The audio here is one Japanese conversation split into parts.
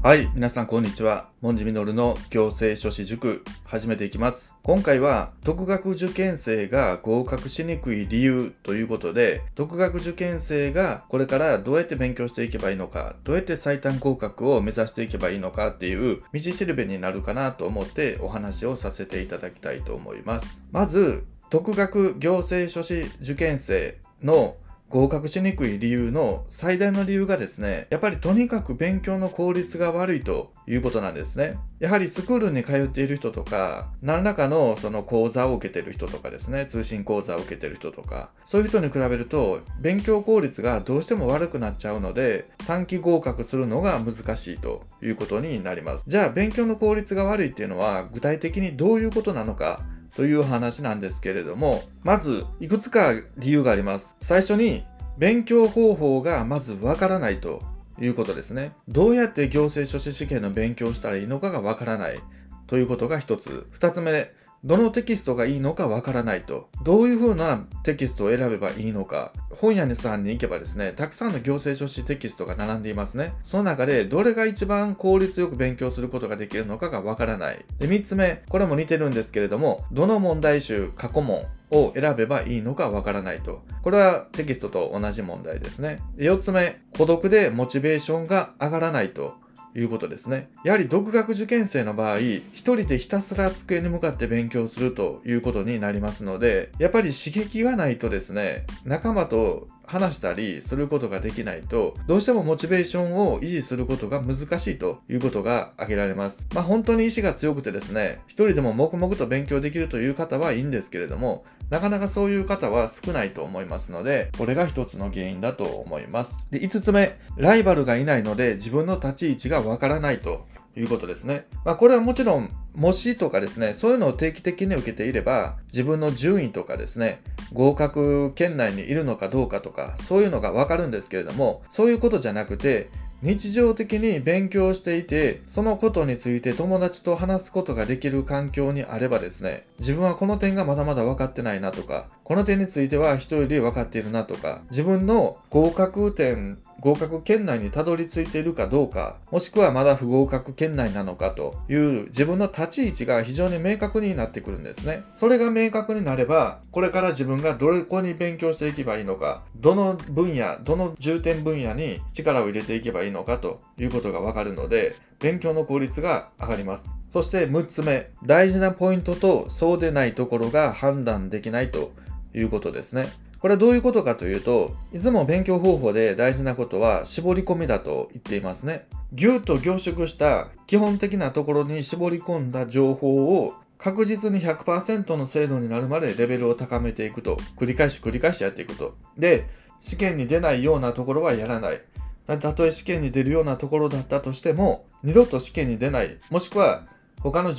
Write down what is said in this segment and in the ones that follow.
はい、皆さんこんにちは。もんじみのるの行政書士塾、始めていきます。今回は、独学受験生が合格しにくい理由ということで、独学受験生がこれからどうやって勉強していけばいいのか、どうやって最短合格を目指していけばいいのかっていう、道しるべになるかなと思ってお話をさせていただきたいと思います。まず、独学行政書士受験生の合格しにくい理由の最大の理由がですね、やっぱりとにかく勉強の効率が悪いということなんですね。やはりスクールに通っている人とか、何らかのその講座を受けている人とかですね、通信講座を受けている人とか、そういう人に比べると勉強効率がどうしても悪くなっちゃうので、短期合格するのが難しいということになります。じゃあ勉強の効率が悪いっていうのは具体的にどういうことなのかという話なんですけれども、まずいくつか理由があります。最初に勉強方法がまずわからないということですね。どうやって行政書士試験の勉強したらいいのかがわからないということが一つ。二つ目、どのテキストがいいのかわからないと。どういうふうなテキストを選べばいいのか。本屋さんに行けばですね、たくさんの行政書士テキストが並んでいますね。その中でどれが一番効率よく勉強することができるのかがわからない。で、3つ目、これも似てるんですけれども、どの問題集、過去問を選べばいいのかわからないと。これはテキストと同じ問題ですね。で、4つ目、孤独でモチベーションが上がらないと。いうことですね。やはり独学受験生の場合、一人でひたすら机に向かって勉強するということになりますので、やっぱり刺激がないとですね、仲間と話したりすることができないと、どうしてもモチベーションを維持することが難しいということが挙げられます。本当に意志が強くてですね、一人でも黙々と勉強できるという方はいいんですけれども、なかなかそういう方は少ないと思いますので、これが一つの原因だと思います。で、5つ目、ライバルがいないので自分の立ち位置がわからないということですね。これはもちろん模試とかですね、そういうのを定期的に受けていれば、自分の順位とかですね、合格圏内にいるのかどうかとか、そういうのがわかるんですけれども、そういうことじゃなくて、日常的に勉強していて、そのことについて友達と話すことができる環境にあればですね、自分はこの点がまだまだ分かってないなとか、この点については人より分かっているなとか、自分の合格圏内にたどり着いているかどうか、もしくはまだ不合格圏内なのかという自分の立ち位置が非常に明確になってくるんですね。それが明確になれば、これから自分がどこに勉強していけばいいのか、どの分野、どの重点分野に力を入れていけばいいのかということがわかるので、勉強の効率が上がります。そして6つ目、大事なポイントとそうでないところが判断できないということですね。これはどういうことかというと、いつも勉強方法で大事なことは絞り込みだと言っていますね。ぎゅっと凝縮した基本的なところに絞り込んだ情報を確実に 100% の精度になるまでレベルを高めていくと。繰り返しやっていくと。で、試験に出ないようなところはやらない。たとえ試験に出るようなところだったとしても、二度と試験に出ない。もしくは他の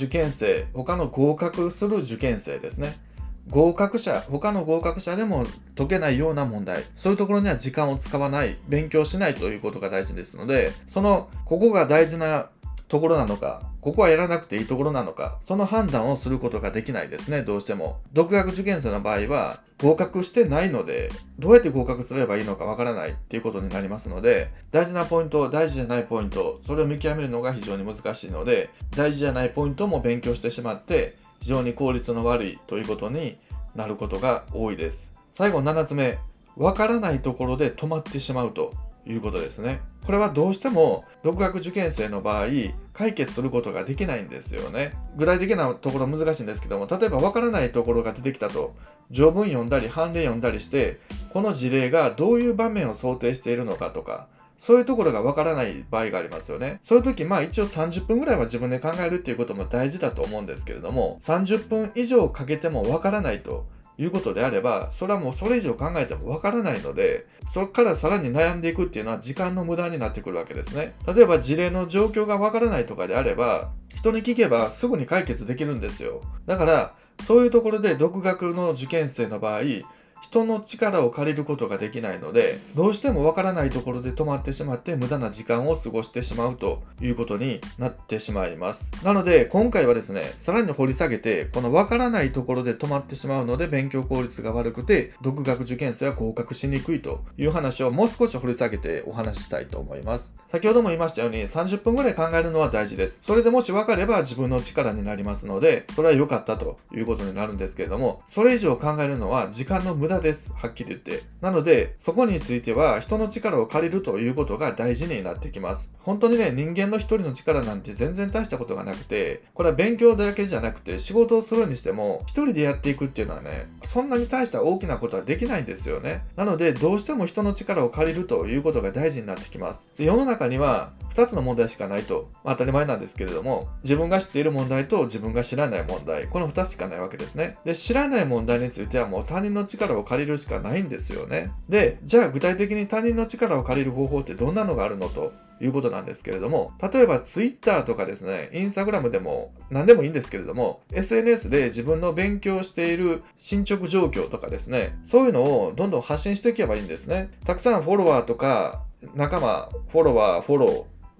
合格する受験生ですね。他の合格者でも解けないような問題、そういうところには時間を使わない、勉強しないということが大事ですので、ここが大事なところなのか、ここはやらなくていいところなのか、その判断をすることができないですね、どうしても。独学受験生の場合は、合格してないので、どうやって合格すればいいのかわからないっていうことになりますので、大事なポイント、大事じゃないポイント、それを見極めるのが非常に難しいので、大事じゃないポイントも勉強してしまって、非常に効率の悪いということになることが多いです。最後7つ目、わからないところで止まってしまうということですね。これはどうしても独学受験生の場合、解決することができないんですよね。具体的なところ難しいんですけども、例えばわからないところが出てきたと、条文読んだり判例読んだりして、この事例がどういう場面を想定しているのかとか、そういうところがわからない場合がありますよね。そういう時、一応30分ぐらいは自分で考えるっていうことも大事だと思うんですけれども、30分以上かけてもわからないということであれば、それはもうそれ以上考えてもわからないので、そこからさらに悩んでいくっていうのは時間の無駄になってくるわけですね。例えば事例の状況がわからないとかであれば、人に聞けばすぐに解決できるんですよ。だから、そういうところで独学の受験生の場合、人の力を借りることができないので、どうしてもわからないところで止まってしまって無駄な時間を過ごしてしまうということになってしまいます。なので今回はですね、さらに掘り下げて、このわからないところで止まってしまうので勉強効率が悪くて独学受験生は合格しにくいという話をもう少し掘り下げてお話ししたいと思います。先ほども言いましたように30分ぐらい考えるのは大事です。それでもし分かれば自分の力になりますので、それは良かったということになるんですけれども、それ以上考えるのは時間の無駄です、はっきり言って。なのでそこについては人の力を借りるということが大事になってきます。本当にね、人間の一人の力なんて全然大したことがなくて、これは勉強だけじゃなくて仕事をするにしても一人でやっていくっていうのはね、そんなに大した大きなことはできないんですよね。なのでどうしても人の力を借りるということが大事になってきます。で、世の中には2つの問題しかないと、当たり前なんですけれども、自分が知っている問題と自分が知らない問題、この2つしかないわけですね。で、知らない問題についてはもう他人の力を借りるしかないんですよね。で、じゃあ具体的に他人の力を借りる方法ってどんなのがあるのということなんですけれども、例えば Twitter とかですね、Instagram でも何でもいいんですけれども、 SNS で自分の勉強している進捗状況とかですね、そういうのをどんどん発信していけばいいんですね。たくさんフォロワーとか仲間、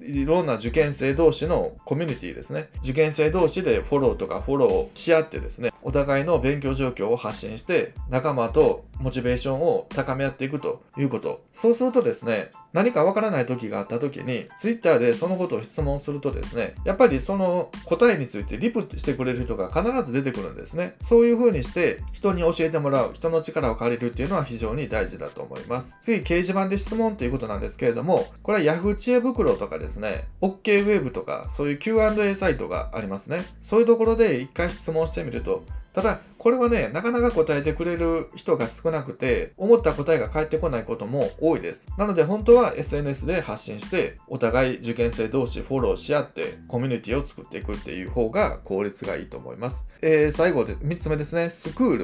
いろんな受験生同士のコミュニティですね。受験生同士でフォローとかフォローし合ってですね、お互いの勉強状況を発信して仲間とモチベーションを高め合っていくということ。そうするとですね、何かわからない時があった時に Twitter でそのことを質問するとですね、やっぱりその答えについてリプしてくれる人が必ず出てくるんですね。そういう風にして人に教えてもらう、人の力を借りるっていうのは非常に大事だと思います。次、掲示板で質問ということなんですけれども、これは Yahoo 知恵袋とかですね、 OK ウェーブとかそういう Q&A サイトがありますね。そういうところで一回質問してみると、ただこれはね、なかなか答えてくれる人が少なくて、思った答えが返ってこないことも多いです。なので本当は SNS で発信して、お互い受験生同士フォローし合ってコミュニティを作っていくっていう方が効率がいいと思います。最後で3つ目ですね、スクー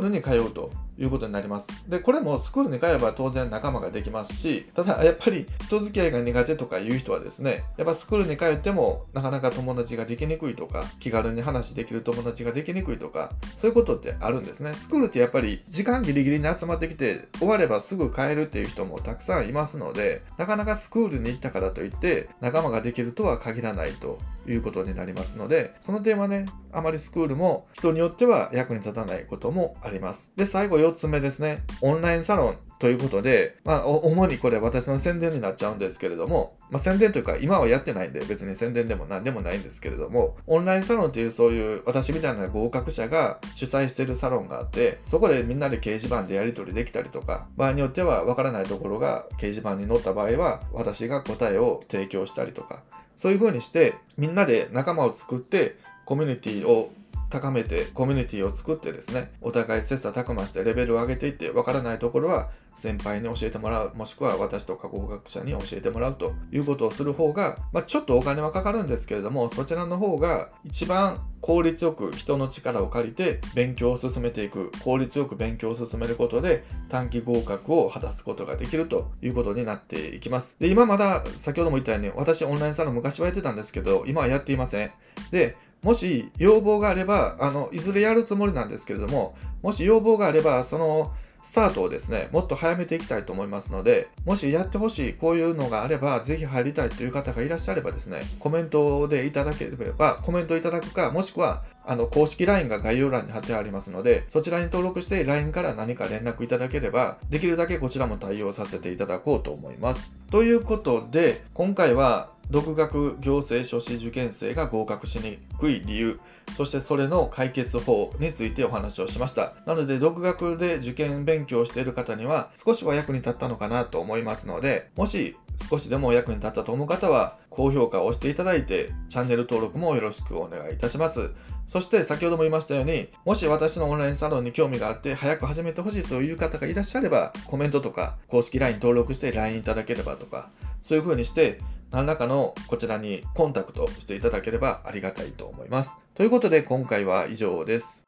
ルに通うということになります。で、これもスクールに通えば当然仲間ができますし、ただやっぱり人付き合いが苦手とかいう人はですね、やっぱスクールに通ってもなかなか友達ができにくいとか、気軽に話できる友達ができにくいとか、そういうことってあるんですね。スクールってやっぱり時間ギリギリに集まってきて、終わればすぐ帰るっていう人もたくさんいますので、なかなかスクールに行ったからといって仲間ができるとは限らないということになりますので、その点はね、あまりスクールも人によっては役に立たないこともあります。で、最後4つ目ですね、オンラインサロンということで、主にこれ私の宣伝になっちゃうんですけれども、宣伝というか今はやってないんで別に宣伝でも何でもないんですけれども、オンラインサロンっていう、そういう私みたいな合格者が主催しているサロンがあって、そこでみんなで掲示板でやり取りできたりとか、場合によってはわからないところが掲示板に載った場合は私が答えを提供したりとか、そういう風にしてみんなで仲間を作ってコミュニティを高めて、コミュニティを作ってですね、お互い切磋琢磨してレベルを上げていって、わからないところは先輩に教えてもらう、もしくは私とか合格者に教えてもらうということをする方が、ちょっとお金はかかるんですけれども、そちらの方が一番効率よく人の力を借りて勉強を進めていく、効率よく勉強を進めることで短期合格を果たすことができるということになっていきます。で、今まだ先ほども言ったように私オンラインサロン昔はやってたんですけど、今はやっていません。で、もし要望があれば、いずれやるつもりなんですけれども、もし要望があれば、そのスタートをですね、もっと早めていきたいと思いますので、もしやってほしい、こういうのがあれば、ぜひ入りたいという方がいらっしゃればですね、コメントでいただければ、コメントいただくか、もしくは、公式 LINE が概要欄に貼ってありますので、そちらに登録して LINE から何か連絡いただければ、できるだけこちらも対応させていただこうと思います。ということで、今回は、独学行政書士受験生が合格しにくい理由、そしてそれの解決法についてお話をしました。なので独学で受験勉強している方には少しは役に立ったのかなと思いますので、もし少しでも役に立ったと思う方は高評価を押していただいて、チャンネル登録もよろしくお願いいたします。そして先ほども言いましたように、もし私のオンラインサロンに興味があって早く始めてほしいという方がいらっしゃれば、コメントとか公式 LINE 登録して LINE いただければとか、そういう風にして何らかのこちらにコンタクトしていただければありがたいと思います。ということで今回は以上です。